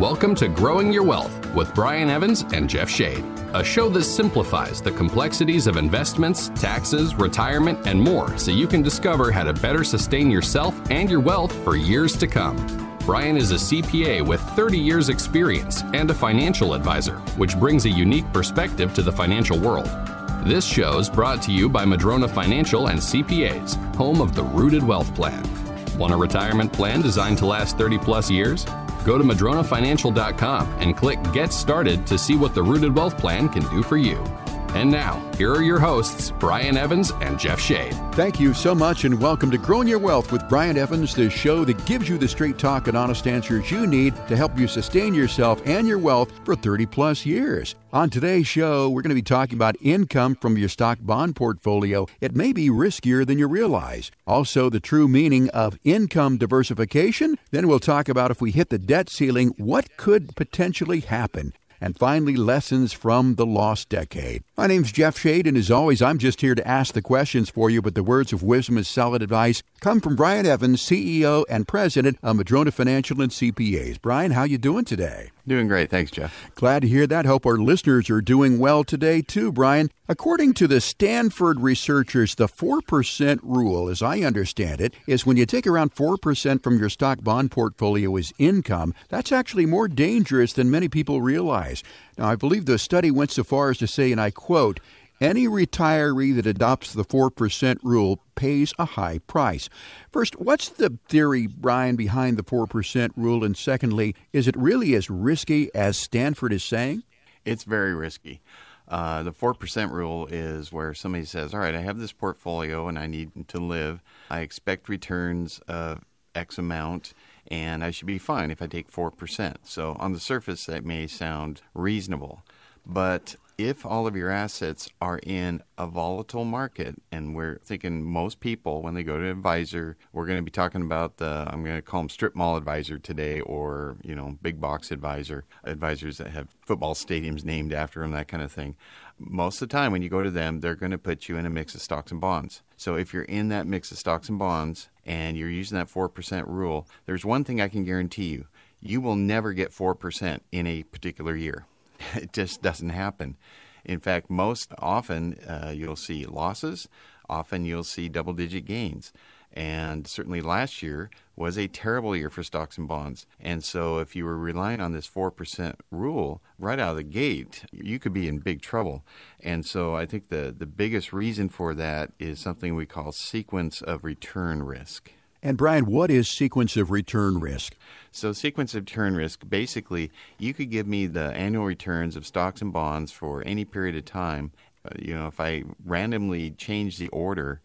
Welcome to Growing Your Wealth with Brian Evans and Jeff Shade, a show that simplifies the complexities of investments, taxes, retirement, and more so you can discover how to better sustain yourself and your wealth for years to come. Brian is a CPA with 30 years experience and a financial advisor, which brings a unique perspective to the financial world. This show is brought to you by Madrona Financial and CPAs, home of the Rooted Wealth Plan. Want a retirement plan designed to last 30 plus years? Go to madronafinancial.com and click Get Started to see what the Rooted Wealth Plan can do for you. And now, here are your hosts, Brian Evans and Jeff Shade. Thank you so much and welcome to Growing Your Wealth with Brian Evans, the show that gives you the straight talk and honest answers you need to help you sustain yourself and your wealth for 30 plus years. On today's show, we're going to be talking about income from your stock bond portfolio. It may be riskier than you realize. Also, the true meaning of income diversification. Then we'll talk about if we hit the debt ceiling, what could potentially happen. And finally, lessons from the lost decade. My name's Jeff Shade, and as always, I'm just here to ask the questions for you, but the words of wisdom and solid advice come from Brian Evans, CEO and President of Madrona Financial and CPAs. Brian, how you doing today? Doing great. Thanks, Jeff. Glad to hear that. Hope our listeners are doing well today, too, Brian. According to the Stanford researchers, the 4% rule, as I understand it, is when you take around 4% from your stock bond portfolio as income, that's actually more dangerous than many people realize. Now, I believe the study went so far as to say, and I quote, "Any retiree that adopts the 4% rule pays a high price." First, what's the theory, Brian, behind the 4% rule? And secondly, is it really as risky as Stanford is saying? It's very risky. The 4% rule is where somebody says, all right, I have this portfolio and I need to live. I expect returns of X amount, and I should be fine if I take 4%. So on the surface, that may sound reasonable, but if all of your assets are in a volatile market, and we're thinking most people, when they go to advisor, we're going to be talking about I'm going to call them strip mall advisor today, or, you know, big box advisors that have football stadiums named after them, that kind of thing. Most of the time when you go to them, they're going to put you in a mix of stocks and bonds. So if you're in that mix of stocks and bonds and you're using that 4% rule, there's one thing I can guarantee you. You will never get 4% in a particular year. It just doesn't happen. In fact, most often you'll see losses. Often you'll see double-digit gains. And certainly last year was a terrible year for stocks and bonds. And so if you were relying on this 4% rule right out of the gate, you could be in big trouble. And so I think the biggest reason for that is something we call sequence of return risk. And Brian, what is sequence of return risk? So sequence of return risk, basically, you could give me the annual returns of stocks and bonds for any period of time. You know, if I randomly change the order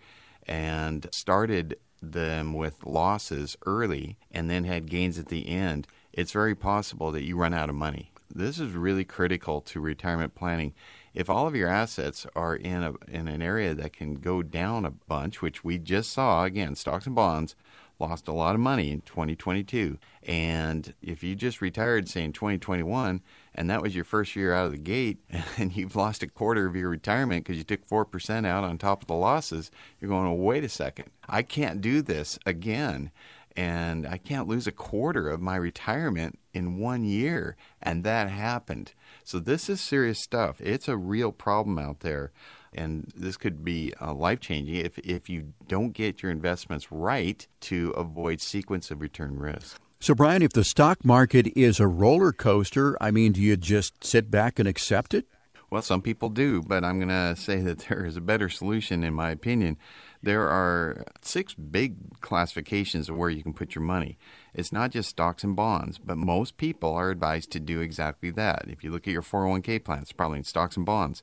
and started them with losses early and then had gains at the end, it's very possible that you run out of money. This is really critical to retirement planning. If all of your assets are in an area that can go down a bunch, which we just saw, again, stocks and bonds lost a lot of money in 2022. And if you just retired, say, in 2021, and that was your first year out of the gate, and you've lost a quarter of your retirement because you took 4% out on top of the losses, you're going, oh, wait a second, I can't do this again. And I can't lose a quarter of my retirement in 1 year. And that happened. So this is serious stuff. It's a real problem out there. And this could be life-changing if you don't get your investments right to avoid sequence of return risk. So, Brian, if the stock market is a roller coaster, I mean, do you just sit back and accept it? Well, some people do, but I'm going to say that there is a better solution, in my opinion. There are 6 big classifications of where you can put your money. It's not just stocks and bonds, but most people are advised to do exactly that. If you look at your 401k plan, it's probably in stocks and bonds.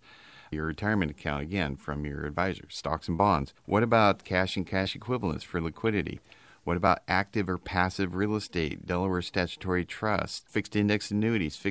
Your retirement account, again, from your advisor, stocks and bonds. What about cash and cash equivalents for liquidity? What about active or passive real estate, Delaware Statutory Trust, fixed index annuities,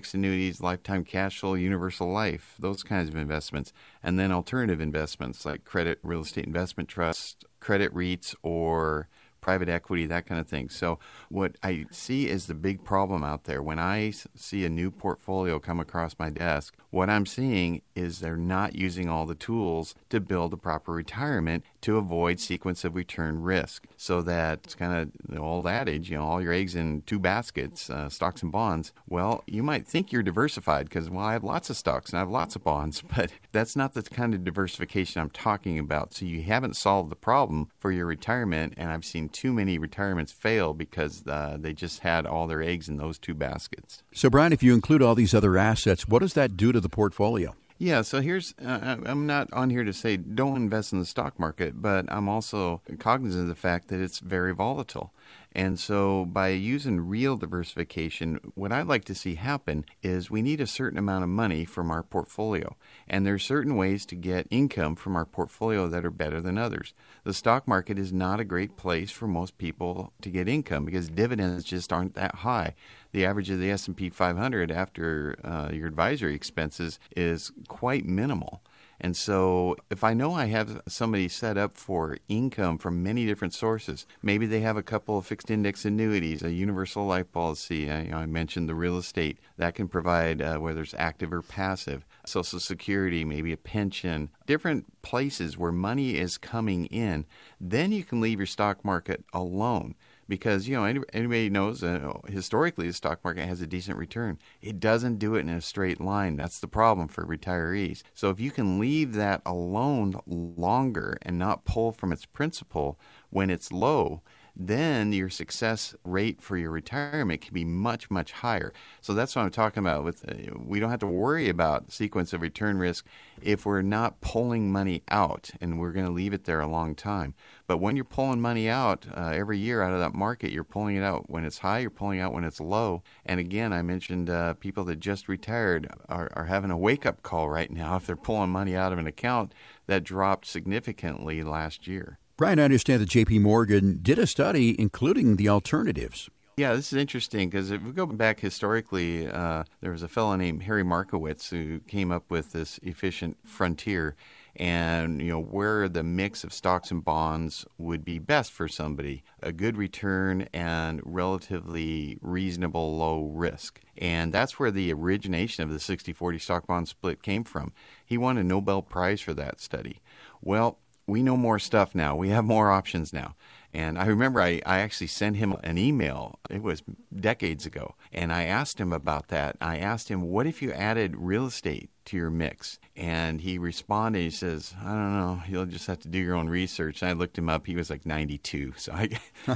lifetime cash flow, universal life, those kinds of investments, and then alternative investments like credit real estate investment trusts, credit REITs, or private equity, that kind of thing. So what I see is the big problem out there. When I see a new portfolio come across my desk, what I'm seeing is they're not using all the tools to build a proper retirement to avoid sequence of return risk. So that's kind of the old adage, you know, all your eggs in two baskets, stocks and bonds. Well, you might think you're diversified because, well, I have lots of stocks and I have lots of bonds, but that's not the kind of diversification I'm talking about. So you haven't solved the problem for your retirement, and I've seen too many retirements fail because they just had all their eggs in those two baskets. So, Brian, if you include all these other assets, what does that do to the portfolio? Yeah, so here's, I'm not on here to say don't invest in the stock market, but I'm also cognizant of the fact that it's very volatile. And so by using real diversification, what I'd like to see happen is we need a certain amount of money from our portfolio. And there are certain ways to get income from our portfolio that are better than others. The stock market is not a great place for most people to get income because dividends just aren't that high. The average of the S&P 500 after your advisory expenses is quite minimal. And so if I know I have somebody set up for income from many different sources, maybe they have a couple of fixed index annuities, a universal life policy, I mentioned the real estate, that can provide whether it's active or passive, Social Security, maybe a pension, different places where money is coming in, then you can leave your stock market alone. Because, you know, anybody knows historically the stock market has a decent return. It doesn't do it in a straight line. That's the problem for retirees. So if you can leave that alone longer and not pull from its principal when it's low, then your success rate for your retirement can be much, much higher. So that's what I'm talking about. We don't have to worry about sequence of return risk if we're not pulling money out and we're going to leave it there a long time. But when you're pulling money out every year out of that market, you're pulling it out when it's high, you're pulling it out when it's low. And again, I mentioned people that just retired are having a wake-up call right now if they're pulling money out of an account that dropped significantly last year. Brian, I understand that J.P. Morgan did a study including the alternatives. Yeah, this is interesting because if we go back historically, there was a fellow named Harry Markowitz who came up with this efficient frontier and, you know, where the mix of stocks and bonds would be best for somebody, a good return and relatively reasonable low risk. And that's where the origination of the 60-40 stock bond split came from. He won a Nobel Prize for that study. Well, we know more stuff now. We have more options now. And I remember I actually sent him an email. It was decades ago. And I asked him about that. I asked him, what if you added real estate to your mix? And he responded, he says, I don't know, you'll just have to do your own research. And I looked him up. He was like 92. So I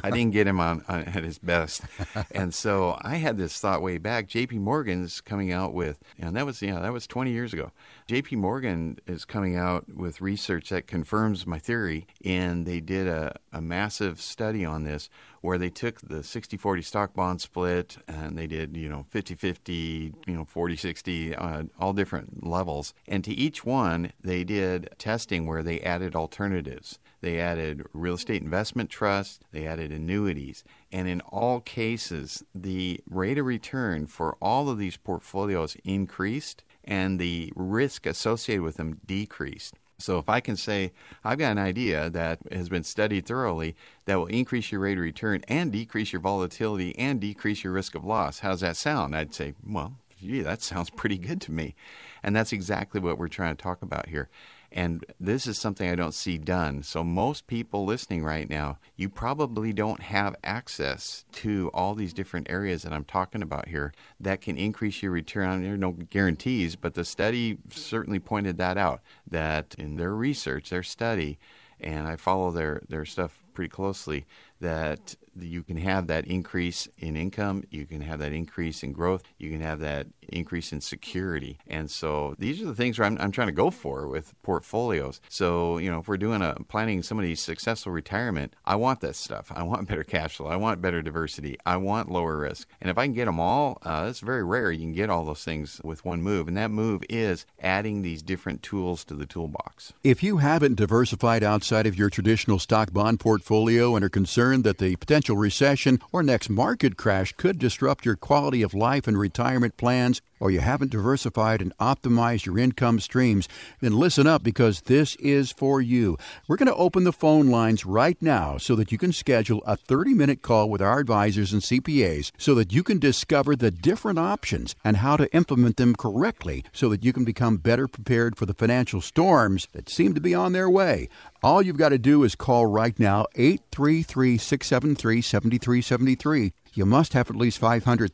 didn't get him on at his best. And so I had this thought way back. J.P. Morgan's coming out with, and that was 20 years ago. J.P. Morgan is coming out with research that confirms my theory. And they did a massive study on this where they took the 60-40 stock bond split and they did, 50-50, 40-60, all different levels. And to each one, they did testing where they added alternatives. They added real estate investment trusts. They added annuities. And in all cases, the rate of return for all of these portfolios increased and the risk associated with them decreased. So if I can say, I've got an idea that has been studied thoroughly that will increase your rate of return and decrease your volatility and decrease your risk of loss, how's that sound? I'd say, well, gee, that sounds pretty good to me. And that's exactly what we're trying to talk about here. And this is something I don't see done. So most people listening right now, you probably don't have access to all these different areas that I'm talking about here that can increase your return. There are no guarantees, but the study certainly pointed that out, that in their research, their study, and I follow their stuff pretty closely, that you can have that increase in income, you can have that increase in growth, you can have that increase in security. And so these are the things where I'm trying to go for with portfolios. So, if we're doing planning somebody's successful retirement, I want that stuff. I want better cash flow. I want better diversity. I want lower risk. And if I can get them all, it's very rare you can get all those things with one move. And that move is adding these different tools to the toolbox. If you haven't diversified outside of your traditional stock bond portfolio and are concerned that the potential recession or next market crash could disrupt your quality of life and retirement plans, or you haven't diversified and optimized your income streams, then listen up, because this is for you. We're going to open the phone lines right now so that you can schedule a 30-minute call with our advisors and CPAs so that you can discover the different options and how to implement them correctly so that you can become better prepared for the financial storms that seem to be on their way. All you've got to do is call right now, 833-673-7373. You must have at least $500,000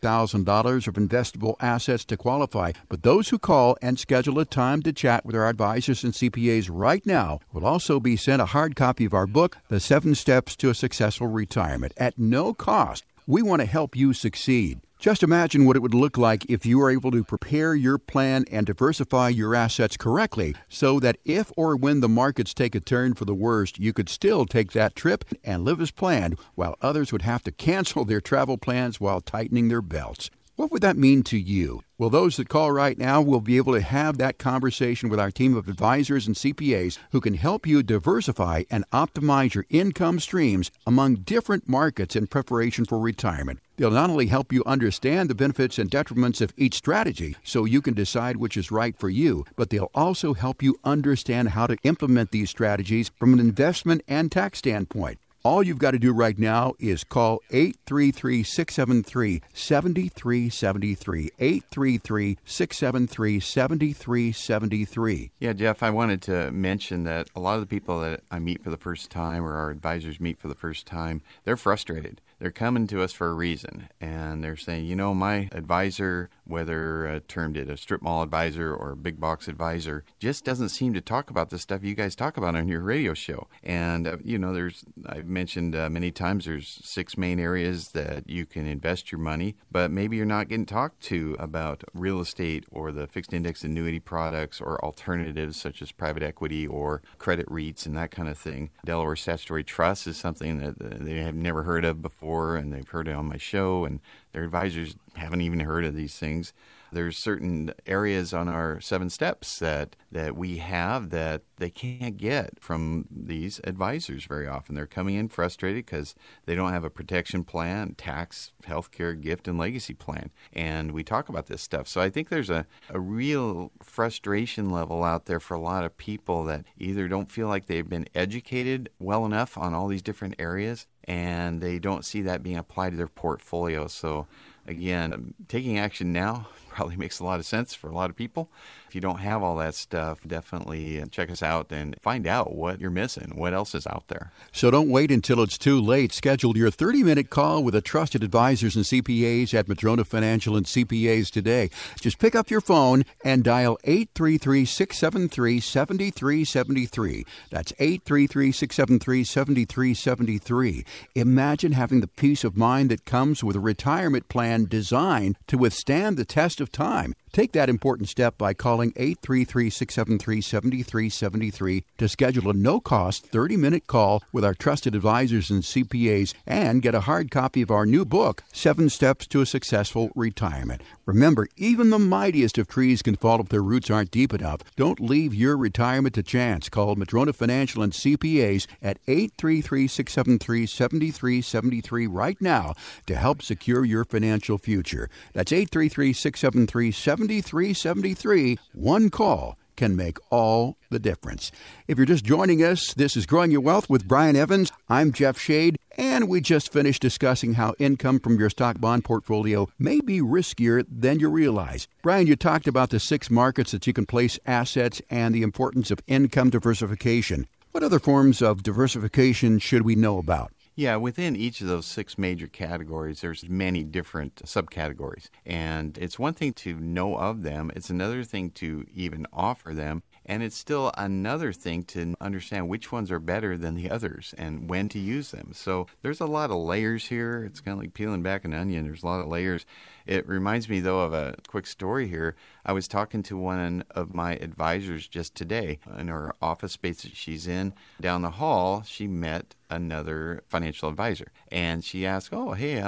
of investable assets to qualify, but those who call and schedule a time to chat with our advisors and CPAs right now will also be sent a hard copy of our book, The 7 Steps to a Successful Retirement, at no cost. We want to help you succeed. Just imagine what it would look like if you were able to prepare your plan and diversify your assets correctly so that if or when the markets take a turn for the worst, you could still take that trip and live as planned, while others would have to cancel their travel plans while tightening their belts. What would that mean to you? Well, those that call right now will be able to have that conversation with our team of advisors and CPAs who can help you diversify and optimize your income streams among different markets in preparation for retirement. They'll not only help you understand the benefits and detriments of each strategy so you can decide which is right for you, but they'll also help you understand how to implement these strategies from an investment and tax standpoint. All you've got to do right now is call 833-673-7373, 833-673-7373. Yeah, Jeff, I wanted to mention that a lot of the people that I meet for the first time, or our advisors meet for the first time, they're frustrated. They're coming to us for a reason, and they're saying, you know, my advisor, whether termed it a strip mall advisor or a big box advisor, just doesn't seem to talk about the stuff you guys talk about on your radio show. And, you know, I've mentioned many times there's 6 main areas that you can invest your money, but maybe you're not getting talked to about real estate or the fixed index annuity products or alternatives such as private equity or credit REITs and that kind of thing. Delaware Statutory Trust is something that they have never heard of before, and they've heard it on my show, and their advisors haven't even heard of these things. There's certain areas on our 7 steps that we have that they can't get from these advisors very often. They're coming in frustrated because they don't have a protection plan, tax, healthcare, gift, and legacy plan. And we talk about this stuff. So I think there's a real frustration level out there for a lot of people that either don't feel like they've been educated well enough on all these different areas, and they don't see that being applied to their portfolio. So again, taking action now probably makes a lot of sense for a lot of people. If you don't have all that stuff, definitely check us out and find out what you're missing, what else is out there. So don't wait until it's too late. Schedule your 30-minute call with the trusted advisors and CPAs at Madrona Financial and CPAs today. Just pick up your phone and dial 833-673-7373. That's 833-673-7373. Imagine having the peace of mind that comes with a retirement plan designed to withstand the test of time. Take that important step by calling 833-673-7373 to schedule a no-cost 30-minute call with our trusted advisors and CPAs and get a hard copy of our new book, 7 Steps to a Successful Retirement. Remember, even the mightiest of trees can fall if their roots aren't deep enough. Don't leave your retirement to chance. Call Madrona Financial and CPAs at 833-673-7373 right now to help secure your financial future. That's 833-673-7373. One call can make all the difference. If you're just joining us, this is Growing Your Wealth with Brian Evans. I'm Jeff Shade, and we just finished discussing how income from your stock bond portfolio may be riskier than you realize. Brian, you talked about the 6 markets that you can place assets and the importance of income diversification. What other forms of diversification should we know about? Yeah, within each of those 6 major categories, there's many different subcategories. And it's one thing to know of them. It's another thing to even offer them. And it's still another thing to understand which ones are better than the others and when to use them. So there's a lot of layers here. It's kind of like peeling back an onion. There's a lot of layers. It reminds me, though, of a quick story here. I was talking to one of my advisors just today in her office space that she's in. Down the hall, she met another financial advisor. And she asked, oh, hey,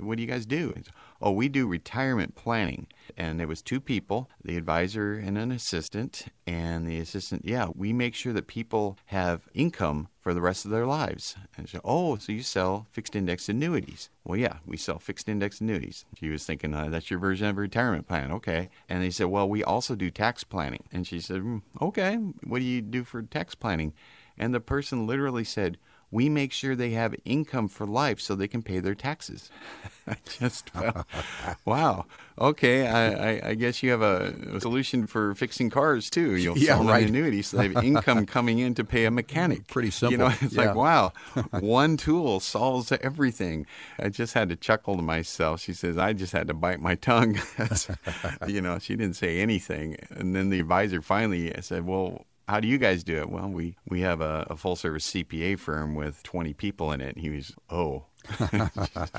what do you guys do? And, oh, we do retirement planning. And it was two people, the advisor and an assistant. And the assistant, yeah, we make sure that people have income for the rest of their lives. And she said, oh, so you sell fixed index annuities. Well, yeah, we sell fixed index annuities. She was thinking, that's your version of a retirement plan. Okay. And they said, well, we also do tax planning. And she said, okay, what do you do for tax planning? And the person literally said, we make sure they have income for life so they can pay their taxes. I just, wow. Okay, I guess you have a solution for fixing cars, too. You'll sell them annuities so they have income coming in to pay a mechanic. Pretty simple. You know, it's like, wow, one tool solves everything. I just had to chuckle to myself. She says, I just had to bite my tongue. You know, she didn't say anything. And then the advisor finally said, well, how do you guys do it? Well, we have a full-service CPA firm with 20 people in it. And he was, oh,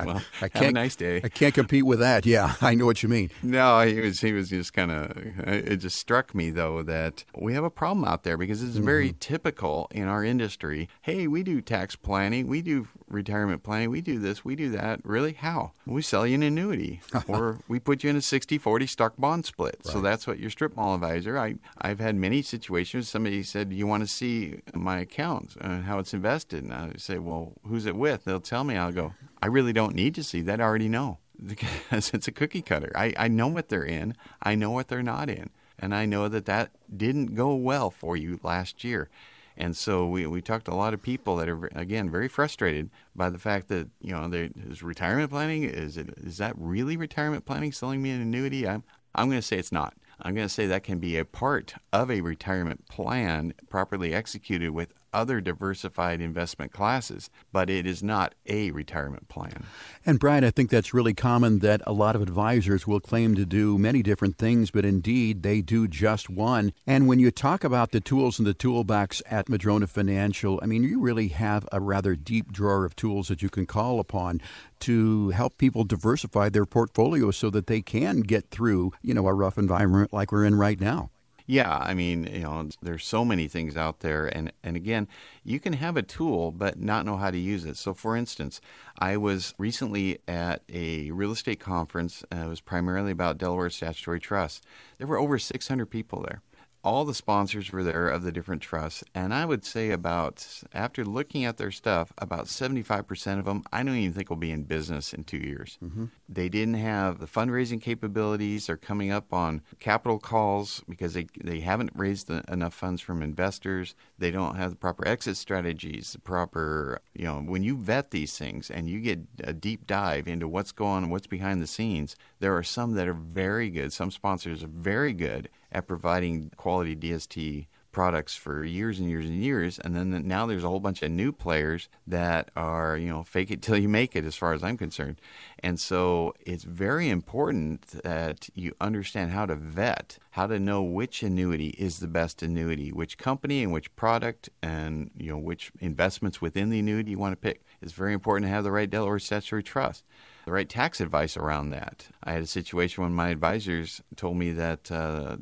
well, have a nice day. I can't compete with that. Yeah, I know what you mean. No, he was just kind of, it just struck me, though, that we have a problem out there because it's very typical in our industry. Hey, we do tax planning. We do retirement planning. We do this. We do that. Really? How? We sell you an annuity or we put you in a 60-40 stock bond split. Right. So that's what your strip mall advisor. I've had many situations. Somebody said, do you want to see my account and how it's invested? And I say, well, who's it with? They'll tell me. I'll go, I really don't need to see that. I already know because it's a cookie cutter. I know what they're in. I know what they're not in. And I know that that didn't go well for you last year. And so we talked to a lot of people that are, again, very frustrated by the fact that, you know, is retirement planning, is that really retirement planning, selling me an annuity? I'm going to say it's not. I'm going to say that can be a part of a retirement plan properly executed with other diversified investment classes, but it is not a retirement plan. And Brian, I think that's really common that a lot of advisors will claim to do many different things, but indeed they do just one. And when you talk about the tools in the toolbox at Madrona Financial, I mean, you really have a rather deep drawer of tools that you can call upon to help people diversify their portfolio so that they can get through, you know, a rough environment like we're in right now. Yeah, I mean, you know, there's so many things out there. And again, you can have a tool, but not know how to use it. So, for instance, I was recently at a real estate conference. It was primarily about Delaware Statutory Trust. There were over 600 people there. All the sponsors were there of the different trusts. And I would say about, after looking at their stuff, about 75% of them, I don't even think will be in business in 2 years. Mm-hmm. They didn't have the fundraising capabilities. They're coming up on capital calls because they haven't raised enough funds from investors. They don't have the proper exit strategies, the proper, you know, when you vet these things and you get a deep dive into what's going on, what's behind the scenes, there are some that are very good. Some sponsors are very good at providing quality DST products for years and years and years. And then now there's a whole bunch of new players that are, you know, fake it till you make it as far as I'm concerned. And so it's very important that you understand how to vet, how to know which annuity is the best annuity, which company and which product and, you know, which investments within the annuity you want to pick. It's very important to have the right Delaware Statutory Trust, the right tax advice around that. I had a situation when my advisors told me that the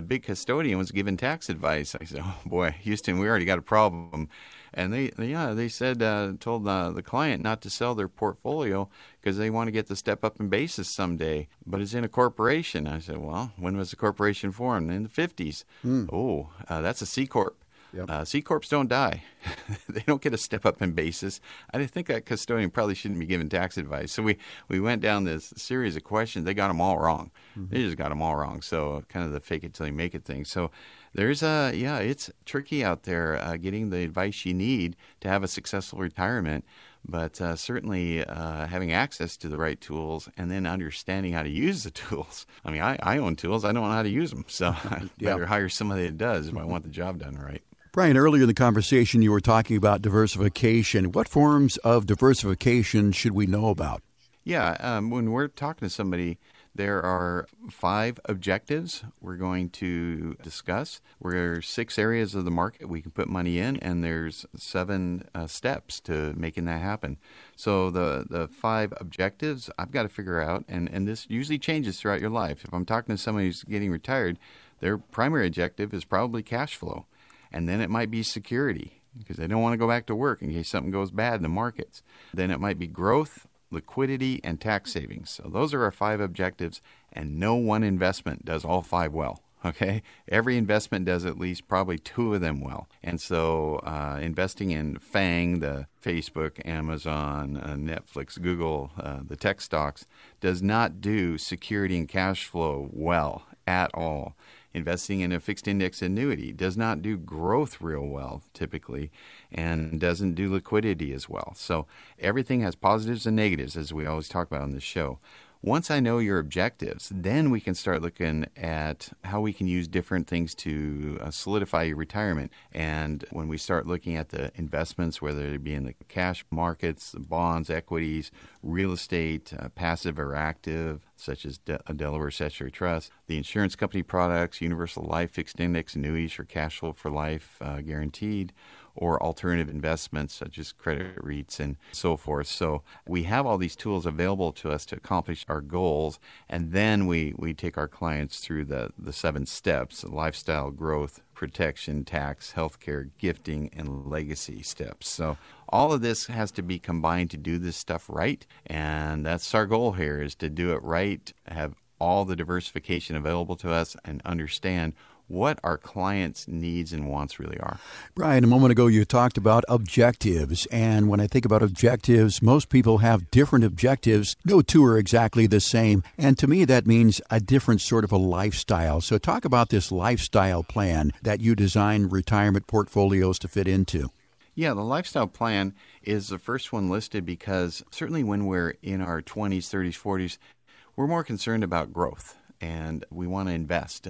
big custodian was giving tax advice. I said, oh boy, Houston, we already got a problem. And they said, told the client not to sell their portfolio because they want to get the step up in basis someday, but it's in a corporation. I said, well, when was the corporation formed? In the 50s. Oh, that's a C Corp. Yep. C-Corps don't die. They don't get a step up in basis. I think that custodian probably shouldn't be giving tax advice. So we went down this series of questions. They got them all wrong. Mm-hmm. They just got them all wrong. So kind of the fake it till you make it thing. So there's it's tricky out there getting the advice you need to have a successful retirement. But certainly having access to the right tools and then understanding how to use the tools. I mean, I own tools. I don't know how to use them. So I better hire somebody that does if I want the job done right. Brian, earlier in the conversation, you were talking about diversification. What forms of diversification should we know about? Yeah, when we're talking to somebody, there are 5 objectives we're going to discuss. There are 6 areas of the market we can put money in, and there's 7 steps to making that happen. So the 5 objectives I've got to figure out, and this usually changes throughout your life. If I'm talking to somebody who's getting retired, their primary objective is probably cash flow. And then it might be security. because they don't want to go back to work in case something goes bad in the markets. Then it might be growth, liquidity, and tax savings. So those are our five objectives, and no one investment does all five well. Okay, every investment does at least probably two of them well. And so investing in FANG, the Facebook, Amazon, Netflix, Google, the tech stocks, does not do security and cash flow well at all. Investing in a fixed index annuity does not do growth real well typically, and doesn't do liquidity as well. So everything has positives and negatives, as we always talk about on this show. Once I know your objectives, then we can start looking at how we can use different things to solidify your retirement. And when we start looking at the investments, whether it be in the cash markets, the bonds, equities, real estate, passive or active, such as a Delaware Statutory Trust, the insurance company products, universal life, fixed index annuities for cash flow for life guaranteed, or alternative investments such as credit REITs and so forth. So we have all these tools available to us to accomplish our goals, and then we take our clients through the 7 steps, lifestyle, growth, protection, tax, healthcare, gifting, and legacy steps. So all of this has to be combined to do this stuff right, and that's our goal here, is to do it right, have all the diversification available to us, and understand what our clients' needs and wants really are. Brian, a moment ago you talked about objectives, and when I think about objectives, most people have different objectives. No two are exactly the same, and to me that means a different sort of a lifestyle. So talk about this lifestyle plan that you design retirement portfolios to fit into. Yeah, the lifestyle plan is the first one listed because certainly when we're in our 20s, 30s, 40s, we're more concerned about growth. And we want to invest,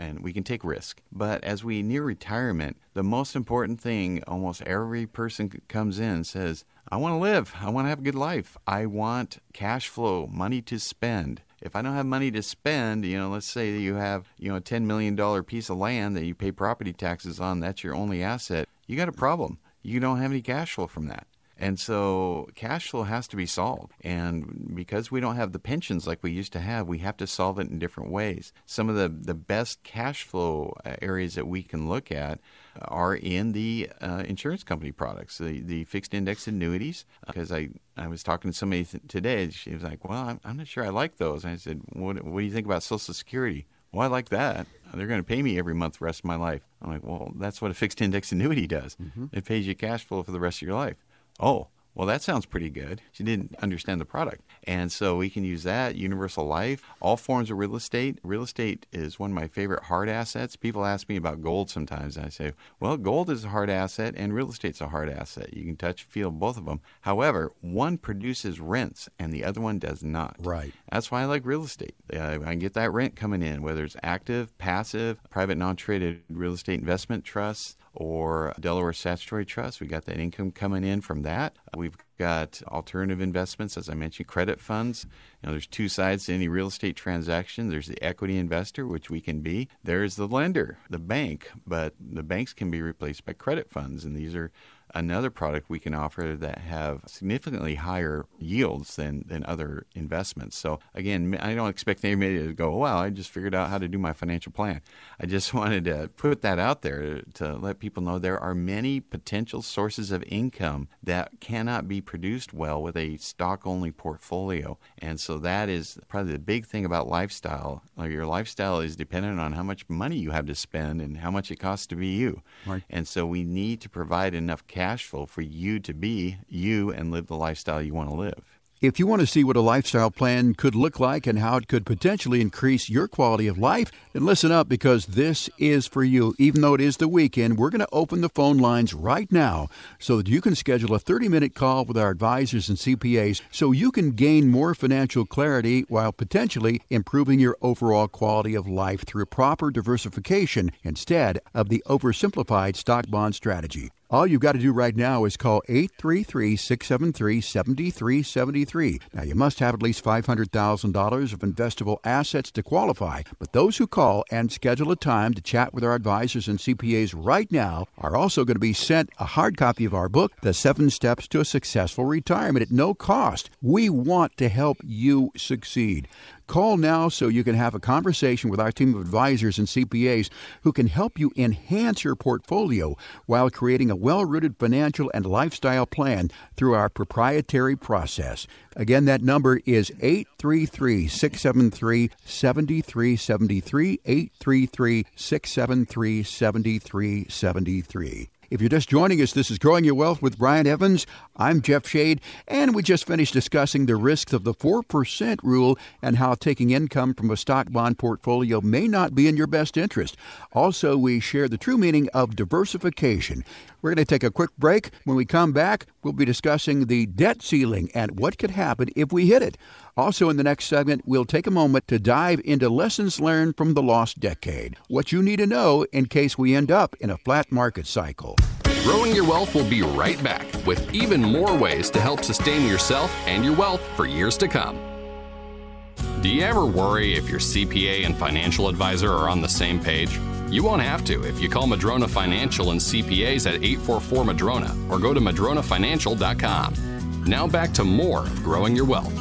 and we can take risk. But as we near retirement, the most important thing, almost every person comes in and says, I want to live. I want to have a good life. I want cash flow, money to spend. If I don't have money to spend, let's say that you have, a $10 million piece of land that you pay property taxes on, that's your only asset, you got a problem. You don't have any cash flow from that. And so cash flow has to be solved. And because we don't have the pensions like we used to have, we have to solve it in different ways. Some of the best cash flow areas that we can look at are in the insurance company products, the fixed index annuities. Because I was talking to somebody today, she was like, well, I'm not sure I like those. And I said, what do you think about Social Security? Well, I like that. They're going to pay me every month the rest of my life. I'm like, well, that's what a fixed index annuity does. Mm-hmm. It pays you cash flow for the rest of your life. Oh, well, that sounds pretty good. She didn't understand the product. And so we can use that, universal life, all forms of real estate. Real estate is one of my favorite hard assets. People ask me about gold sometimes, and I say, well, gold is a hard asset and real estate's a hard asset. You can touch, feel both of them. However, one produces rents and the other one does not. Right. That's why I like real estate. I can get that rent coming in, whether it's active, passive, private non-traded real estate investment trusts, or Delaware Statutory Trust. We got that income coming in from that. We've got alternative investments, as I mentioned, credit funds. There's 2 sides to any real estate transaction. There's the equity investor, which we can be. There's the lender, the bank, but the banks can be replaced by credit funds, and these are another product we can offer that have significantly higher yields than other investments. So again, I don't expect anybody to go, wow, I just figured out how to do my financial plan. I just wanted to put that out there to let people know there are many potential sources of income that cannot be produced well with a stock-only portfolio. And so that is probably the big thing about lifestyle. Your lifestyle is dependent on how much money you have to spend and how much it costs to be you. Right. And so we need to provide enough cash flow for you to be you and live the lifestyle you want to live. If you want to see what a lifestyle plan could look like and how it could potentially increase your quality of life, then listen up, because this is for you. Even though it is the weekend, we're going to open the phone lines right now so that you can schedule a 30-minute call with our advisors and CPAs so you can gain more financial clarity while potentially improving your overall quality of life through proper diversification instead of the oversimplified stock bond strategy. All you've got to do right now is call 833-673-7373. Now, you must have at least $500,000 of investable assets to qualify, but those who call and schedule a time to chat with our advisors and CPAs right now are also going to be sent a hard copy of our book, The 7 Steps to a Successful Retirement, at no cost. We want to help you succeed. Call now so you can have a conversation with our team of advisors and CPAs who can help you enhance your portfolio while creating a well-rooted financial and lifestyle plan through our proprietary process. Again, that number is 833-673-7373, 833-673-7373. If you're just joining us, this is Growing Your Wealth with Brian Evans. I'm Jeff Shade, and we just finished discussing the risks of the 4% rule and how taking income from a stock bond portfolio may not be in your best interest. Also, we share the true meaning of diversification. We're going to take a quick break. When we come back, we'll be discussing the debt ceiling and what could happen if we hit it. Also, in the next segment, we'll take a moment to dive into lessons learned from the lost decade, what you need to know in case we end up in a flat market cycle. Growing Your Wealth will be right back with even more ways to help sustain yourself and your wealth for years to come. Do you ever worry if your CPA and financial advisor are on the same page? You won't have to if you call Madrona Financial and CPAs at 844-MADRONA or go to madronafinancial.com. Now back to more of Growing Your Wealth.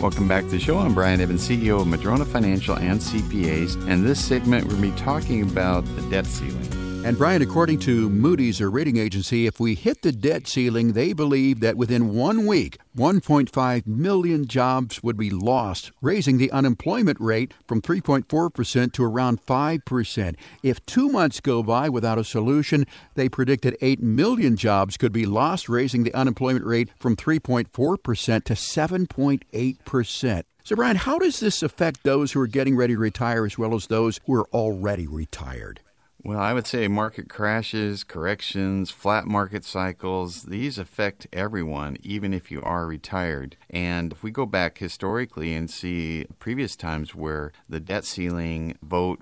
Welcome back to the show. I'm Brian Evans, CEO of Madrona Financial and CPAs, and this segment we're going to be talking about the debt ceiling. And Brian, according to Moody's, a rating agency, if we hit the debt ceiling, they believe that within 1 week, 1.5 million jobs would be lost, raising the unemployment rate from 3.4% to around 5%. If 2 months go by without a solution, they predict that 8 million jobs could be lost, raising the unemployment rate from 3.4% to 7.8%. So, Brian, how does this affect those who are getting ready to retire as well as those who are already retired? Well, I would say market crashes, corrections, flat market cycles, these affect everyone, even if you are retired. And if we go back historically and see previous times where the debt ceiling vote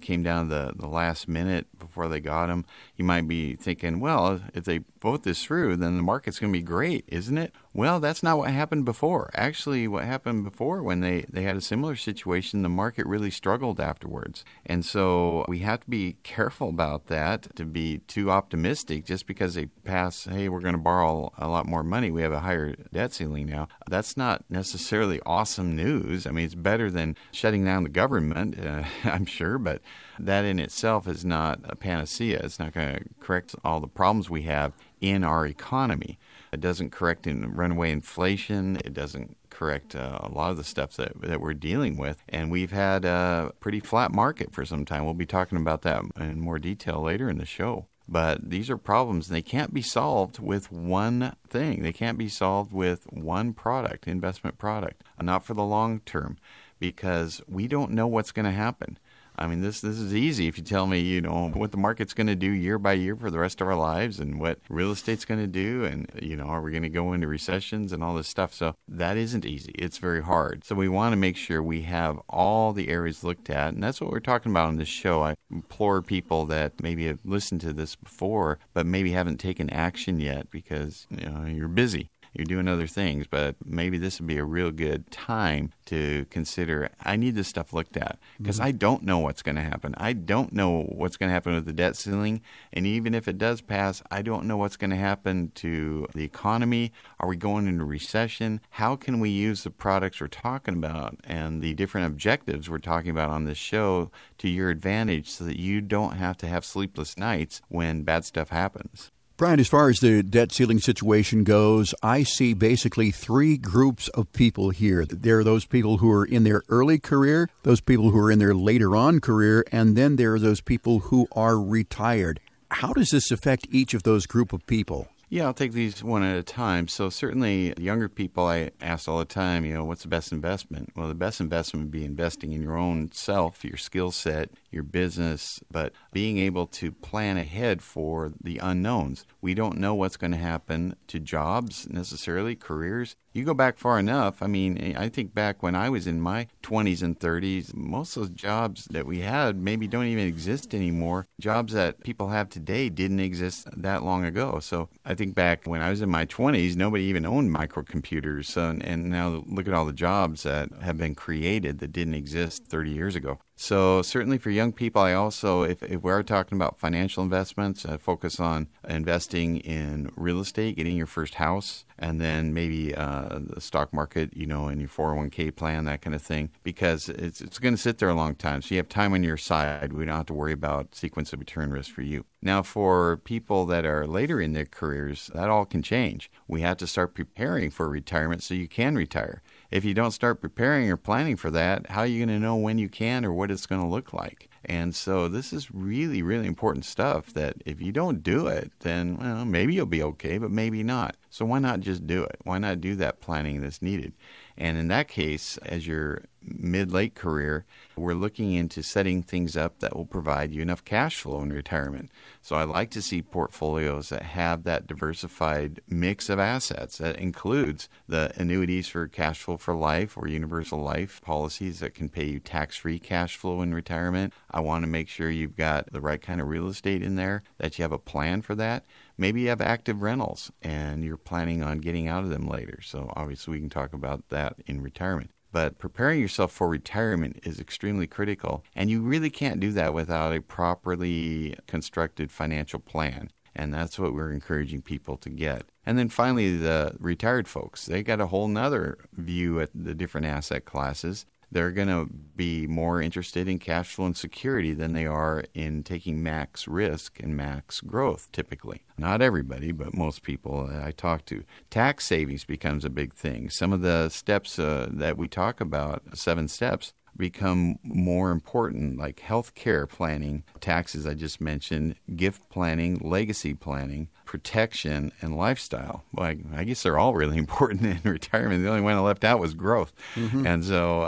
came down the last minute before they got them, you might be thinking, well, if they vote this through, then the market's going to be great, isn't it? Well, that's not what happened before. Actually, what happened before when they had a similar situation, the market really struggled afterwards. And so we have to be careful about that, to be too optimistic just because they pass, hey, we're going to borrow a lot more money. We have a higher debt ceiling now. That's not necessarily awesome news. I mean, it's better than shutting down the government, I'm sure, but that in itself is not a panacea. It's not going to correct all the problems we have in our economy. It doesn't correct runaway inflation. It doesn't correct a lot of the stuff that we're dealing with. And we've had a pretty flat market for some time. We'll be talking about that in more detail later in the show. But these are problems, and they can't be solved with one thing. They can't be solved with one product, investment product, not for the long term, because we don't know what's going to happen. I mean, this is easy if you tell me, what the market's going to do year by year for the rest of our lives and what real estate's going to do and, are we going to go into recessions and all this stuff. So that isn't easy. It's very hard. So we want to make sure we have all the areas looked at, and that's what we're talking about on this show. I implore people that maybe have listened to this before but maybe haven't taken action yet because, you're busy. You're doing other things, but maybe this would be a real good time to consider, I need this stuff looked at because I don't know what's going to happen. I don't know what's going to happen with the debt ceiling. And even if it does pass, I don't know what's going to happen to the economy. Are we going into recession? How can we use the products we're talking about and the different objectives we're talking about on this show to your advantage so that you don't have to have sleepless nights when bad stuff happens? Brian, as far as the debt ceiling situation goes, I see basically three groups of people here. There are those people who are in their early career, those people who are in their later on career, and then there are those people who are retired. How does this affect each of those group of people? Yeah, I'll take these one at a time. So certainly younger people, I ask all the time, what's the best investment? Well, the best investment would be investing in your own self, your skill set, your business, but being able to plan ahead for the unknowns. We don't know what's going to happen to jobs necessarily, careers. You go back far enough. I mean, I think back when I was in my 20s and 30s, most of those jobs that we had maybe don't even exist anymore. Jobs that people have today didn't exist that long ago. So I think back when I was in my 20s, nobody even owned microcomputers. And now look at all the jobs that have been created that didn't exist 30 years ago. So certainly for young people, I also, if we're talking about financial investments, I focus on investing in real estate, getting your first house, and then maybe the stock market, you know, and your 401k plan, that kind of thing, because it's going to sit there a long time. So you have time on your side. We don't have to worry about sequence of return risk for you. Now, for people that are later in their careers, that all can change. We have to start preparing for retirement so you can retire. If you don't start preparing or planning for that, how are you going to know when you can or what it's going to look like? And so this is really, really important stuff that if you don't do it, then well, maybe you'll be okay, but maybe not. So why not just do it? Why not do that planning that's needed? And in that case, as your mid-late career, we're looking into setting things up that will provide you enough cash flow in retirement. So I like to see portfolios that have that diversified mix of assets that includes the annuities for cash flow for life or universal life policies that can pay you tax-free cash flow in retirement. I want to make sure you've got the right kind of real estate in there, that you have a plan for that. Maybe you have active rentals and you're planning on getting out of them later. So obviously we can talk about that in retirement. But preparing yourself for retirement is extremely critical. And you really can't do that without a properly constructed financial plan. And that's what we're encouraging people to get. And then finally, the retired folks, they got a whole nother view at the different asset classes. They're going to be more interested in cash flow and security than they are in taking max risk and max growth, typically. Not everybody, but most people I talk to. Tax savings becomes a big thing. Some of the steps that we talk about, 7 steps, become more important, like health care planning, taxes I just mentioned, gift planning, legacy planning, protection, and lifestyle. Like, I guess they're all really important in retirement. The only one I left out was growth. Mm-hmm. And so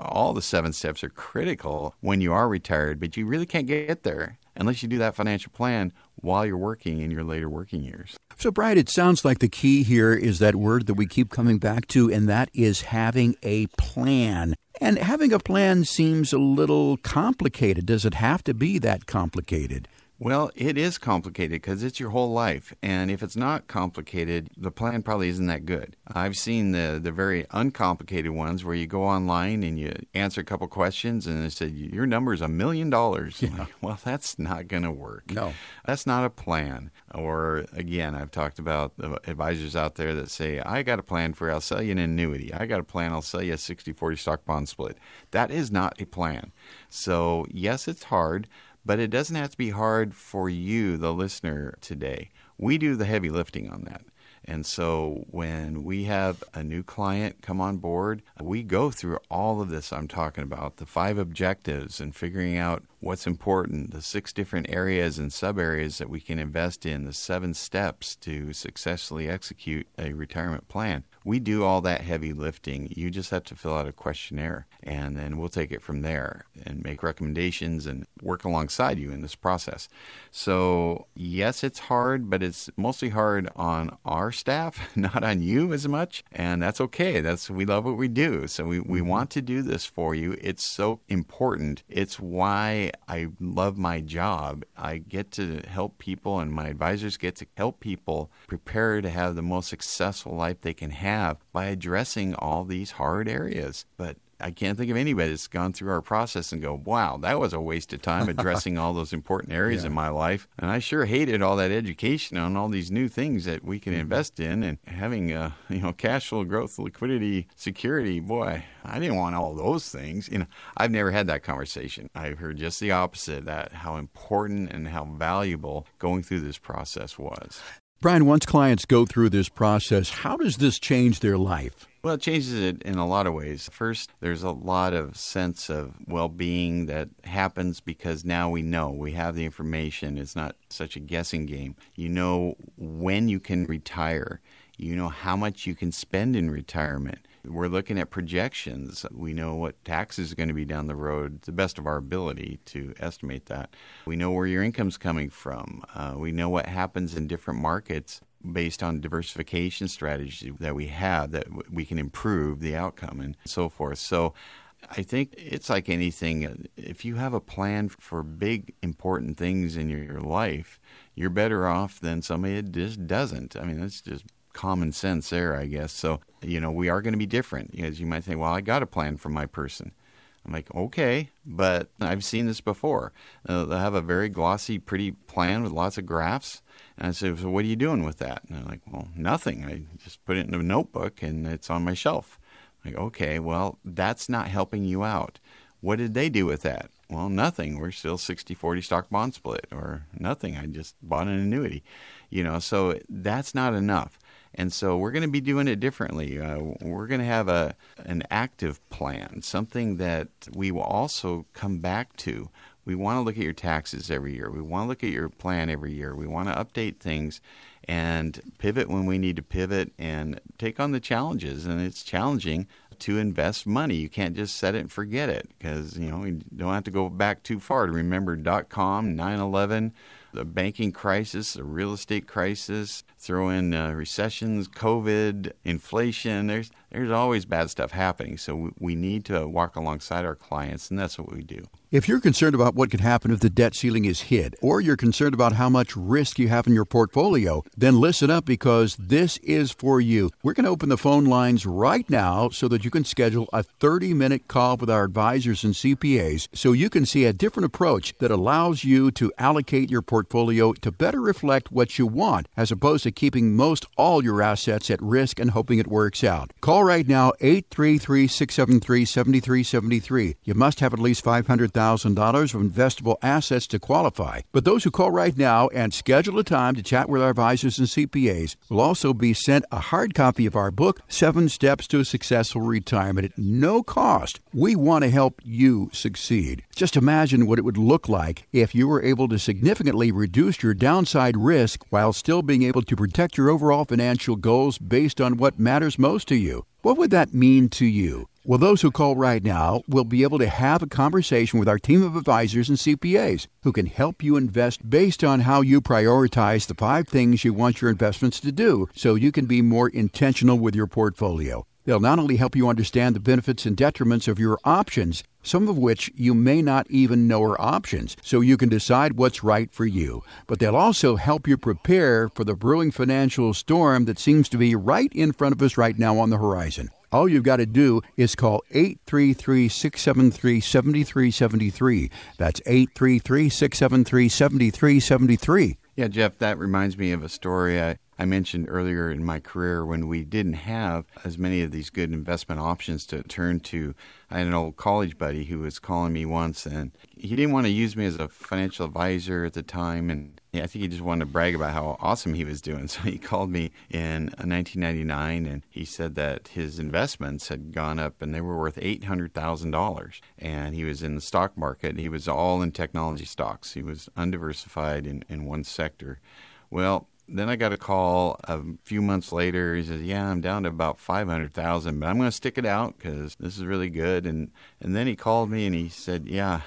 all the 7 steps are critical when you are retired, but you really can't get there unless you do that financial plan while you're working in your later working years. So, Brian, it sounds like the key here is that word that we keep coming back to, and that is having a plan. And having a plan seems a little complicated. Does it have to be that complicated? Well, it is complicated because it's your whole life. And if it's not complicated, the plan probably isn't that good. I've seen the very uncomplicated ones where you go online and you answer a couple questions and they said, your number's $1 million. Yeah. Like, well, that's not going to work. No. That's not a plan. Or again, I've talked about advisors out there that say, I got a plan for, I'll sell you an annuity. I got a plan, I'll sell you a 60-40 stock bond split. That is not a plan. So yes, it's hard. But it doesn't have to be hard for you, the listener, today. We do the heavy lifting on that. And so when we have a new client come on board, we go through all of this I'm talking about, the 5 objectives and figuring out what's important, the 6 different areas and sub-areas that we can invest in, the 7 steps to successfully execute a retirement plan. We do all that heavy lifting. You just have to fill out a questionnaire, and then we'll take it from there and make recommendations and work alongside you in this process. So, yes, it's hard, but it's mostly hard on our staff, not on you as much, and that's okay. We love what we do, so we want to do this for you. It's so important. It's why I love my job. I get to help people, and my advisors get to help people prepare to have the most successful life they can have by addressing all these hard areas. But I can't think of anybody that's gone through our process and go, wow, that was a waste of time addressing all those important areas in my life. And I sure hated all that education on all these new things that we can invest in, and having cash flow, growth, liquidity, security. Boy, I didn't want all those things. I've never had that conversation. I've heard just the opposite, that how important and how valuable going through this process was. Brian, once clients go through this process, how does this change their life? Well, it changes it in a lot of ways. First, there's a lot of sense of well-being that happens because now we know. We have the information. It's not such a guessing game. You know when you can retire. You know how much you can spend in retirement. We're looking at projections. We know what taxes are going to be down the road, to the best of our ability to estimate that. We know where your income's coming from. We know what happens in different markets based on diversification strategy that we have, that we can improve the outcome and so forth. So I think it's like anything. If you have a plan for big, important things in your life, you're better off than somebody that just doesn't. That's just common sense there, I guess. So, we are going to be different. As you might think, well, I got a plan for my person. I'm like, okay, but I've seen this before. They'll have a very glossy, pretty plan with lots of graphs. And I said, so what are you doing with that? And they're like, well, nothing. I just put it in a notebook and it's on my shelf. I'm like, okay, well, that's not helping you out. What did they do with that? Well, nothing. We're still 60-40 stock bond split, or nothing. I just bought an annuity, you know, so that's not enough. And so we're going to be doing it differently. We're going to have an active plan, something that we will also come back to. We want to look at your taxes every year. We want to look at your plan every year. We want to update things and pivot when we need to pivot and take on the challenges. And it's challenging to invest money. You can't just set it and forget it, because, you know, you don't have to go back too far to remember .com, 9/11, the banking crisis, the real estate crisis, throw in recessions, COVID, inflation. There's always bad stuff happening. So we need to walk alongside our clients, and that's what we do. If you're concerned about what could happen if the debt ceiling is hit, or you're concerned about how much risk you have in your portfolio, then listen up, because this is for you. We're going to open the phone lines right now so that you can schedule a 30-minute call with our advisors and CPAs so you can see a different approach that allows you to allocate your portfolio to better reflect what you want, as opposed to keeping most all your assets at risk and hoping it works out. Call right now, 833-673-7373. You must have at least $500,000 of investable assets to qualify. But those who call right now and schedule a time to chat with our advisors and CPAs will also be sent a hard copy of our book, 7 Steps to a Successful Retirement, at no cost. We want to help you succeed. Just imagine what it would look like if you were able to significantly reduce your downside risk while still being able to protect your overall financial goals based on what matters most to you. What would that mean to you? Well, those who call right now will be able to have a conversation with our team of advisors and CPAs who can help you invest based on how you prioritize the 5 things you want your investments to do, so you can be more intentional with your portfolio. They'll not only help you understand the benefits and detriments of your options, some of which you may not even know are options, so you can decide what's right for you. But they'll also help you prepare for the brewing financial storm that seems to be right in front of us right now on the horizon. All you've got to do is call 833-673-7373. That's 833-673-7373. Yeah, Jeff, that reminds me of a story I mentioned earlier in my career when we didn't have as many of these good investment options to turn to. I had an old college buddy who was calling me once, and he didn't want to use me as a financial advisor at the time, and I think he just wanted to brag about how awesome he was doing. So he called me in 1999, and he said that his investments had gone up, and they were worth $800,000. And he was in the stock market. He was all in technology stocks. He was undiversified in one sector. Well, then I got a call a few months later. He says, yeah, I'm down to about $500,000, but I'm going to stick it out because this is really good. And then he called me and he said, yeah,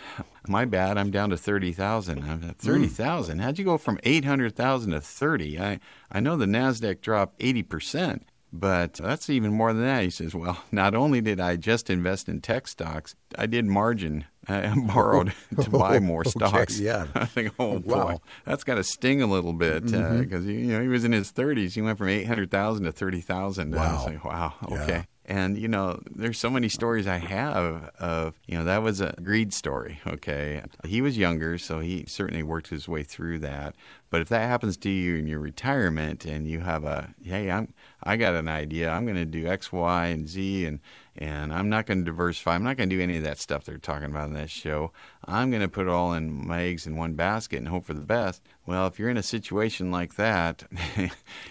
my bad, I'm down to $30,000. I'm at $30,000. How'd you go from $800,000 to $30,000? I know the NASDAQ dropped 80%, but that's even more than that. He says, well, not only did I just invest in tech stocks, I did margin. I borrowed to buy more stocks. Okay, yeah. I think, oh, wow. Boy, that's got to sting a little bit, because he was in his 30s. He went from $800,000 to $30,000. Wow. I was like, wow, okay. Yeah. And, you know, there's so many stories I have of, you know, that was a greed story, okay? He was younger, so he certainly worked his way through that. But if that happens to you in your retirement and you have hey, I got an idea, I'm going to do X, Y, and Z, and I'm not going to diversify. I'm not going to do any of that stuff they're talking about in that show. I'm going to put all in my eggs in one basket and hope for the best. Well, if you're in a situation like that,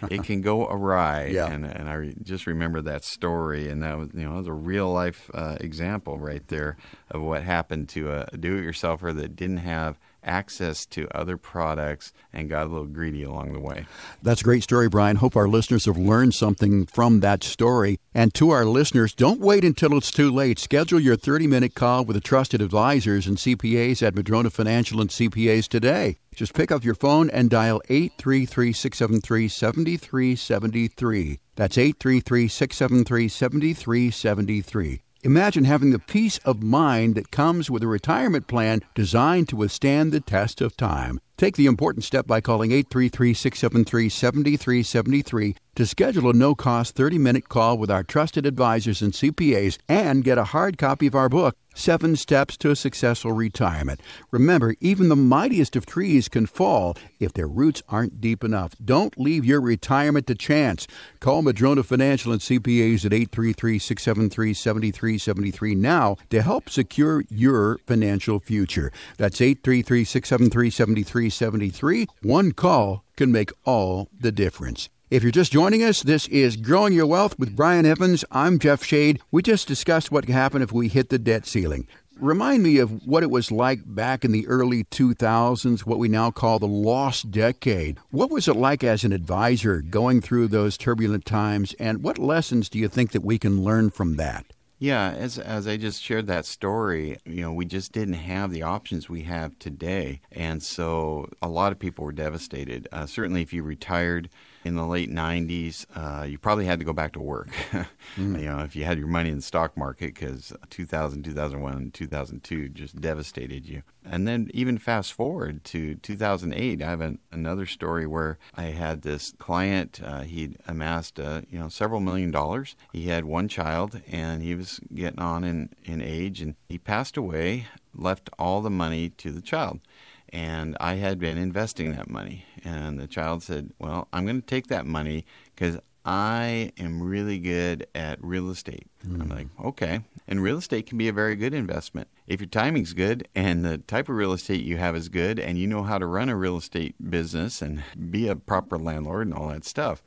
it can go awry. Yeah. And I just remember that story, and that was, you know, that was a real life example right there of what happened to a do-it-yourselfer that didn't have access to other products and got a little greedy along the way. That's a great story, Brian. Hope our listeners have learned something from that story. And to our listeners, don't wait until it's too late. Schedule your 30-minute call with the trusted advisors and CPAs at Madrona Financial and CPAs today. Just pick up your phone and dial 833-673-7373. That's 833-673-7373. Imagine having the peace of mind that comes with a retirement plan designed to withstand the test of time. Take the important step by calling 833-673-7373 To schedule a no-cost 30-minute call with our trusted advisors and CPAs and get a hard copy of our book, 7 Steps to a Successful Retirement. Remember, even the mightiest of trees can fall if their roots aren't deep enough. Don't leave your retirement to chance. Call Madrona Financial and CPAs at 833-673-7373 now to help secure your financial future. That's 833-673-7373. One call can make all the difference. If you're just joining us, this is Growing Your Wealth with Brian Evans. I'm Jeff Shade. We just discussed what can happen if we hit the debt ceiling. Remind me of what it was like back in the early 2000s, what we now call the lost decade. What was it like as an advisor going through those turbulent times, and what lessons do you think that we can learn from that? Yeah, as I just shared that story, we just didn't have the options we have today. And so a lot of people were devastated. Certainly if you retired in the late 90s, you probably had to go back to work, if you had your money in the stock market, because 2000, 2001, and 2002 just devastated you. And then even fast forward to 2008, I have another story where I had this client. He'd amassed several $1,000,000. He had one child, and he was getting on in age, and he passed away, left all the money to the child. And I had been investing that money. And the child said, well, I'm going to take that money because I am really good at real estate. Mm. I'm like, okay. And real estate can be a very good investment. If your timing's good and the type of real estate you have is good and you know how to run a real estate business and be a proper landlord and all that stuff.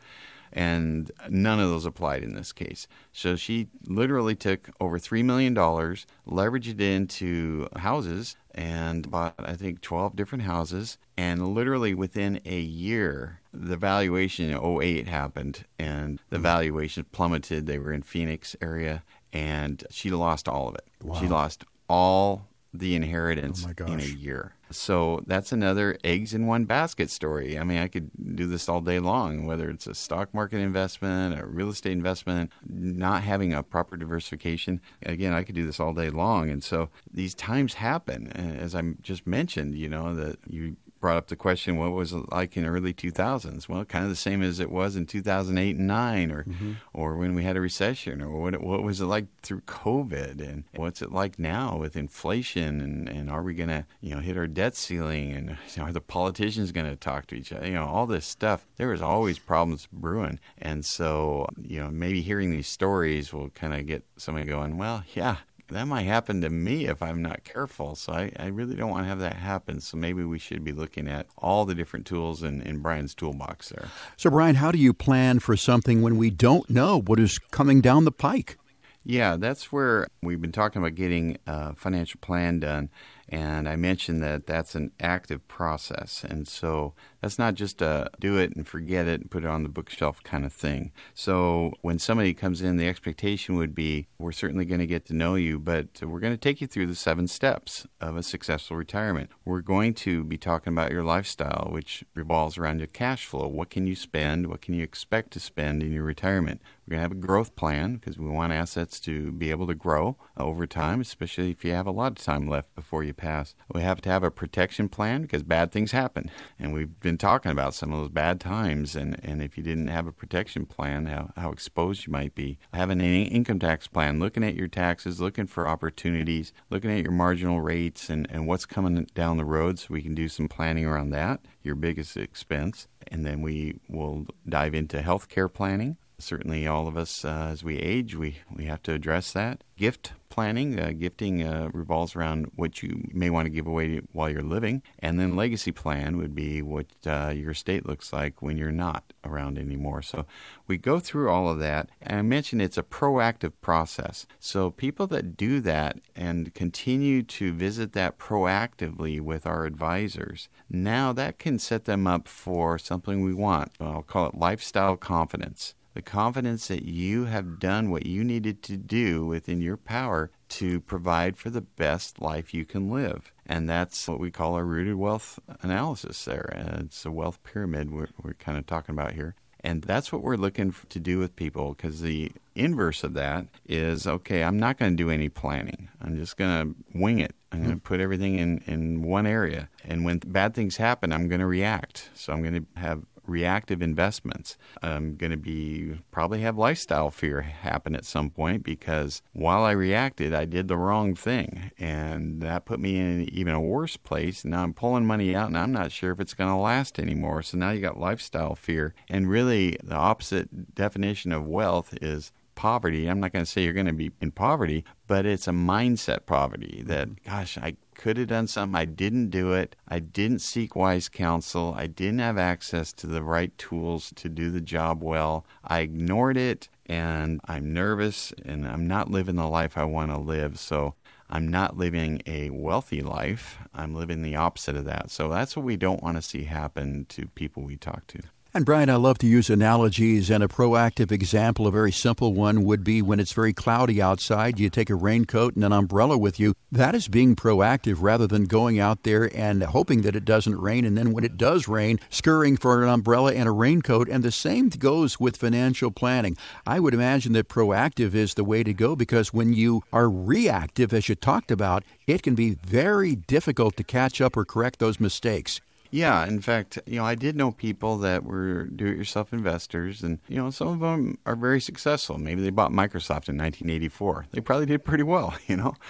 And none of those applied in this case. So she literally took over $3 million, leveraged it into houses, and bought, I think, 12 different houses. And literally within a year, the valuation in 2008 happened, and the valuation plummeted. They were in Phoenix area, and she lost all of it. Wow. She lost all the inheritance in a year. So that's another eggs in one basket story. I mean, I could do this all day long, whether it's a stock market investment, a real estate investment, not having a proper diversification. Again, I could do this all day long. And so these times happen. As I just mentioned, that you brought up the question, what was it like in early 2000s? Well, kind of the same as it was in 2008 and 9 or when we had a recession, or what was it like through COVID, and what's it like now with inflation, and are we going to hit our debt ceiling, and are the politicians going to talk to each other? All this stuff. There was always problems brewing. And so, maybe hearing these stories will kind of get somebody going, well, yeah, that might happen to me if I'm not careful. So I really don't want to have that happen. So maybe we should be looking at all the different tools in Brian's toolbox there. So Brian, how do you plan for something when we don't know what is coming down the pike? Yeah, that's where we've been talking about getting a financial plan done. And I mentioned that that's an active process. And so that's not just a do it and forget it and put it on the bookshelf kind of thing. So when somebody comes in, the expectation would be, we're certainly going to get to know you, but we're going to take you through the 7 steps of a successful retirement. We're going to be talking about your lifestyle, which revolves around your cash flow. What can you spend? What can you expect to spend in your retirement? We're going to have a growth plan because we want assets to be able to grow over time, especially if you have a lot of time left before you pass. We have to have a protection plan because bad things happen. And we've been talking about some of those bad times. And if you didn't have a protection plan, how exposed you might be. Having an income tax plan, looking at your taxes, looking for opportunities, looking at your marginal rates and what's coming down the road, so we can do some planning around that, your biggest expense. And then we will dive into healthcare planning. Certainly all of us, as we age, we have to address that. Gift planning. Gifting revolves around what you may want to give away while you're living. And then legacy plan would be what your estate looks like when you're not around anymore. So we go through all of that. And I mentioned it's a proactive process. So people that do that and continue to visit that proactively with our advisors, now that can set them up for something we want. I'll call it lifestyle confidence. The confidence that you have done what you needed to do within your power to provide for the best life you can live. And that's what we call our rooted wealth analysis there. It's a wealth pyramid we're kind of talking about here. And that's what we're looking to do with people, because the inverse of that is, okay, I'm not going to do any planning. I'm just going to wing it. I'm going to put everything in one area. And when bad things happen, I'm going to react. So I'm going to have reactive investments. I'm going to be probably have lifestyle fear happen at some point because while I reacted, I did the wrong thing. And that put me in even a worse place. Now I'm pulling money out and I'm not sure if it's going to last anymore. So now you got lifestyle fear. And really the opposite definition of wealth is poverty. I'm not going to say you're going to be in poverty, but it's a mindset poverty that, gosh, I could have done something. I didn't do it. I didn't seek wise counsel. I didn't have access to the right tools to do the job well. I ignored it, and I'm nervous, and I'm not living the life I want to live. So I'm not living a wealthy life. I'm living the opposite of that. So that's what we don't want to see happen to people we talk to. And Brian, I love to use analogies, and a proactive example, a very simple one, would be when it's very cloudy outside, you take a raincoat and an umbrella with you. That is being proactive rather than going out there and hoping that it doesn't rain, and then when it does rain, scurrying for an umbrella and a raincoat. And the same goes with financial planning. I would imagine that proactive is the way to go, because when you are reactive, as you talked about, it can be very difficult to catch up or correct those mistakes. Yeah, in fact, I did know people that were do-it-yourself investors, and, some of them are very successful. Maybe they bought Microsoft in 1984. They probably did pretty well,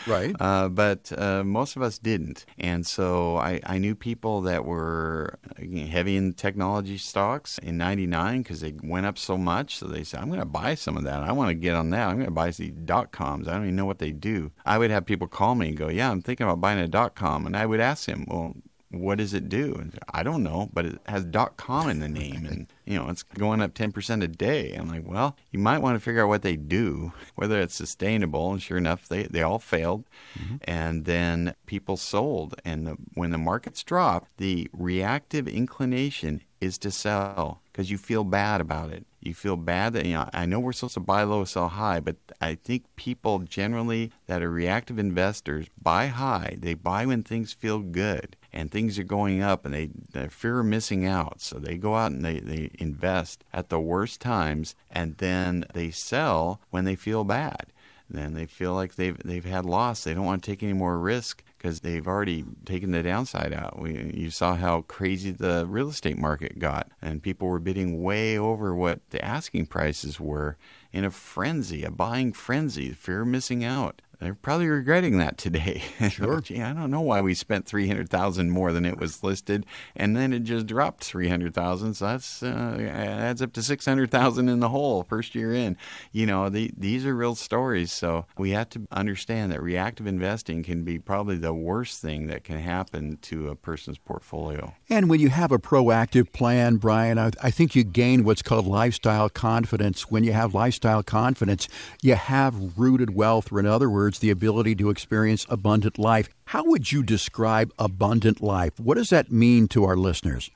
Right. But most of us didn't. And so I knew people that were heavy in technology stocks in 99 because they went up so much. So they said, I'm going to buy some of that. I want to get on that. I'm going to buy these dot-coms. I don't even know what they do. I would have people call me and go, yeah, I'm thinking about buying a dot-com. And I would ask him, well, what does it do? And I don't know, but it has .com in the name, and it's going up 10% a day. I'm like, well, you might want to figure out what they do, whether it's sustainable. And sure enough, they all failed, and then people sold. And when the markets drop, the reactive inclination is to sell because you feel bad about it. You feel bad that, I know we're supposed to buy low, sell high, but I think people generally that are reactive investors buy high. They buy when things feel good and things are going up, and they fear of missing out. So they go out and they invest at the worst times, and then they sell when they feel bad. Then they feel like they've had loss. They don't want to take any more risk because they've already taken the downside out. You saw how crazy the real estate market got, and people were bidding way over what the asking prices were in a frenzy, a buying frenzy, fear of missing out. They're probably regretting that today. Sure. Gee, I don't know why we spent $300,000 more than it was listed, and then it just dropped $300,000. So that's adds up to $600,000 in the hole first year in. These are real stories. So we have to understand that reactive investing can be probably the worst thing that can happen to a person's portfolio. And when you have a proactive plan, Brian, I think you gain what's called lifestyle confidence. When you have lifestyle confidence, you have rooted wealth, or in other words, the ability to experience abundant life. How would you describe abundant life? What does that mean to our listeners?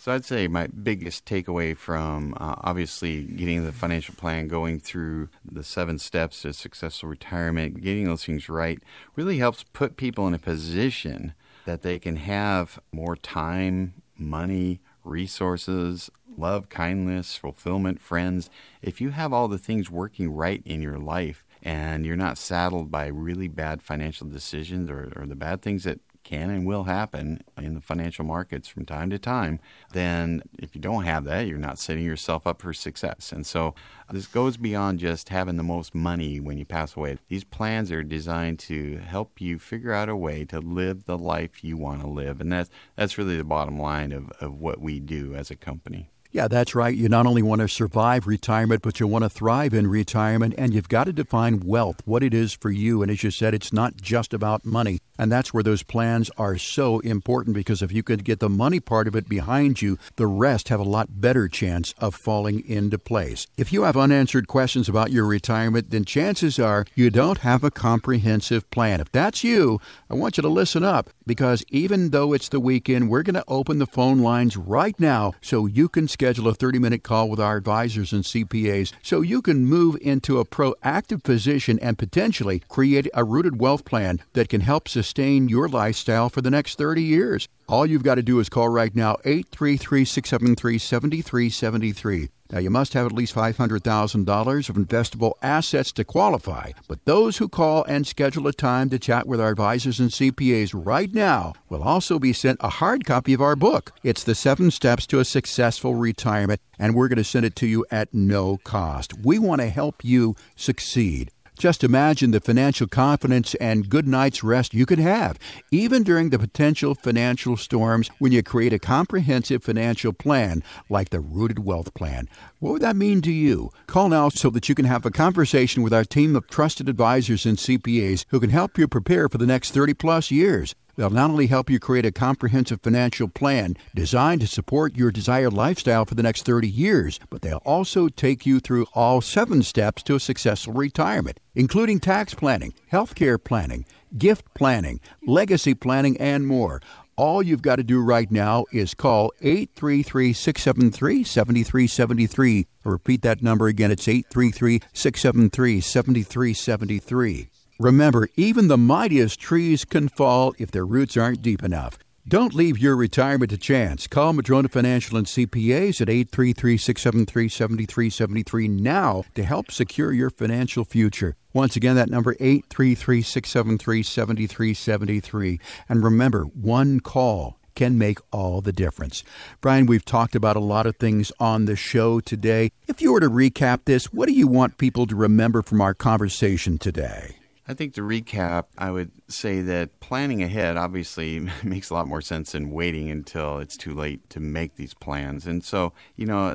So I'd say my biggest takeaway from obviously getting the financial plan, going through the 7 steps to successful retirement, getting those things right, really helps put people in a position that they can have more time, money, resources, love, kindness, fulfillment, friends. If you have all the things working right in your life, and you're not saddled by really bad financial decisions or the bad things that can and will happen in the financial markets from time to time, then if you don't have that, you're not setting yourself up for success. And so this goes beyond just having the most money when you pass away. These plans are designed to help you figure out a way to live the life you want to live. And that's really the bottom line of what we do as a company. Yeah, that's right. You not only want to survive retirement, but you want to thrive in retirement, and you've got to define wealth, what it is for you. And as you said, it's not just about money. And that's where those plans are so important, because if you could get the money part of it behind you, the rest have a lot better chance of falling into place. If you have unanswered questions about your retirement, then chances are you don't have a comprehensive plan. If that's you, I want you to listen up, because even though it's the weekend, we're going to open the phone lines right now so you can schedule a 30-minute call with our advisors and CPAs so you can move into a proactive position and potentially create a rooted wealth plan that can help sustain your lifestyle for the next 30 years. All you've got to do is call right now, 833-673-7373. Now, you must have at least $500,000 of investable assets to qualify, but those who call and schedule a time to chat with our advisors and CPAs right now will also be sent a hard copy of our book. It's The 7 Steps to a Successful Retirement, and we're going to send it to you at no cost. We want to help you succeed. Just imagine the financial confidence and good night's rest you could have, even during the potential financial storms, when you create a comprehensive financial plan like the Rooted Wealth Plan. What would that mean to you? Call now so that you can have a conversation with our team of trusted advisors and CPAs who can help you prepare for the next 30-plus years. They'll not only help you create a comprehensive financial plan designed to support your desired lifestyle for the next 30 years, but they'll also take you through all 7 steps to a successful retirement, including tax planning, healthcare planning, gift planning, legacy planning, and more. All you've got to do right now is call 833-673-7373. I'll repeat that number again. It's 833-673-7373. Remember, even the mightiest trees can fall if their roots aren't deep enough. Don't leave your retirement to chance. Call Madrona Financial and CPAs at 833-673-7373 now to help secure your financial future. Once again, that number, 833-673-7373. And remember, one call can make all the difference. Brian, we've talked about a lot of things on the show today. If you were to recap this, what do you want people to remember from our conversation today? I think to recap, I would say that planning ahead obviously makes a lot more sense than waiting until it's too late to make these plans. And so,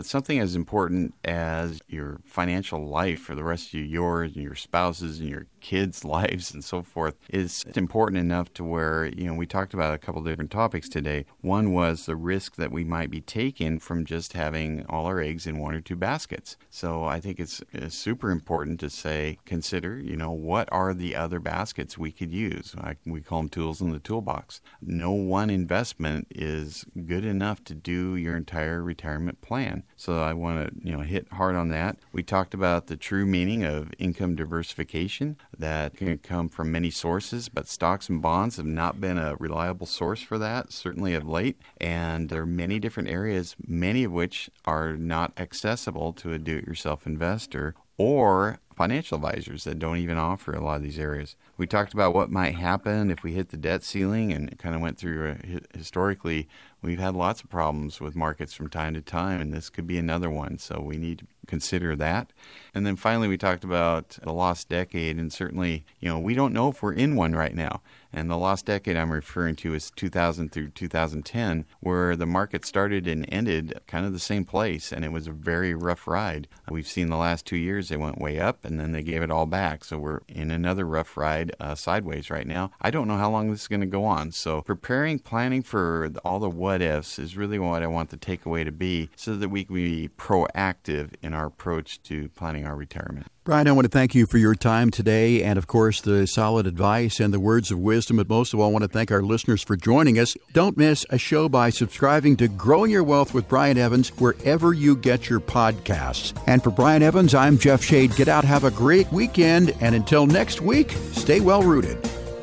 something as important as your financial life for the rest of yours and your spouse's and your kids' lives and so forth is important enough to where, we talked about a couple of different topics today. One was the risk that we might be taking from just having all our eggs in one or two baskets. So I think it's super important to say, consider, what are the other baskets we could use. We call them tools in the toolbox. No one investment is good enough to do your entire retirement plan. So I want to hit hard on that. We talked about the true meaning of income diversification that can come from many sources, but stocks and bonds have not been a reliable source for that, certainly of late. And there are many different areas, many of which are not accessible to a do-it-yourself investor or financial advisors that don't even offer a lot of these areas. We talked about what might happen if we hit the debt ceiling and kind of went through historically. We've had lots of problems with markets from time to time, and this could be another one. So we need to consider that. And then finally, we talked about the lost decade, and certainly, we don't know if we're in one right now. And the lost decade I'm referring to is 2000 through 2010, where the market started and ended kind of the same place, and it was a very rough ride. We've seen the last 2 years, they went way up, and then they gave it all back. So we're in another rough ride sideways right now. I don't know how long this is going to go on. So preparing, planning for all the what-ifs is really what I want the takeaway to be, so that we can be proactive in our approach to planning our retirement. Brian, I want to thank you for your time today and, of course, the solid advice and the words of wisdom. But most of all, I want to thank our listeners for joining us. Don't miss a show by subscribing to Growing Your Wealth with Brian Evans wherever you get your podcasts. And for Brian Evans, I'm Jeff Shade. Get out, have a great weekend, and until next week, stay well rooted.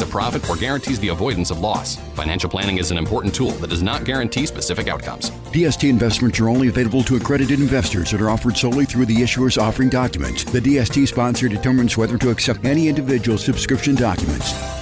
a profit or guarantees the avoidance of loss. Financial planning is an important tool that does not guarantee specific outcomes. DST investments are only available to accredited investors and are offered solely through the issuer's offering documents. The DST sponsor determines whether to accept any individual subscription documents.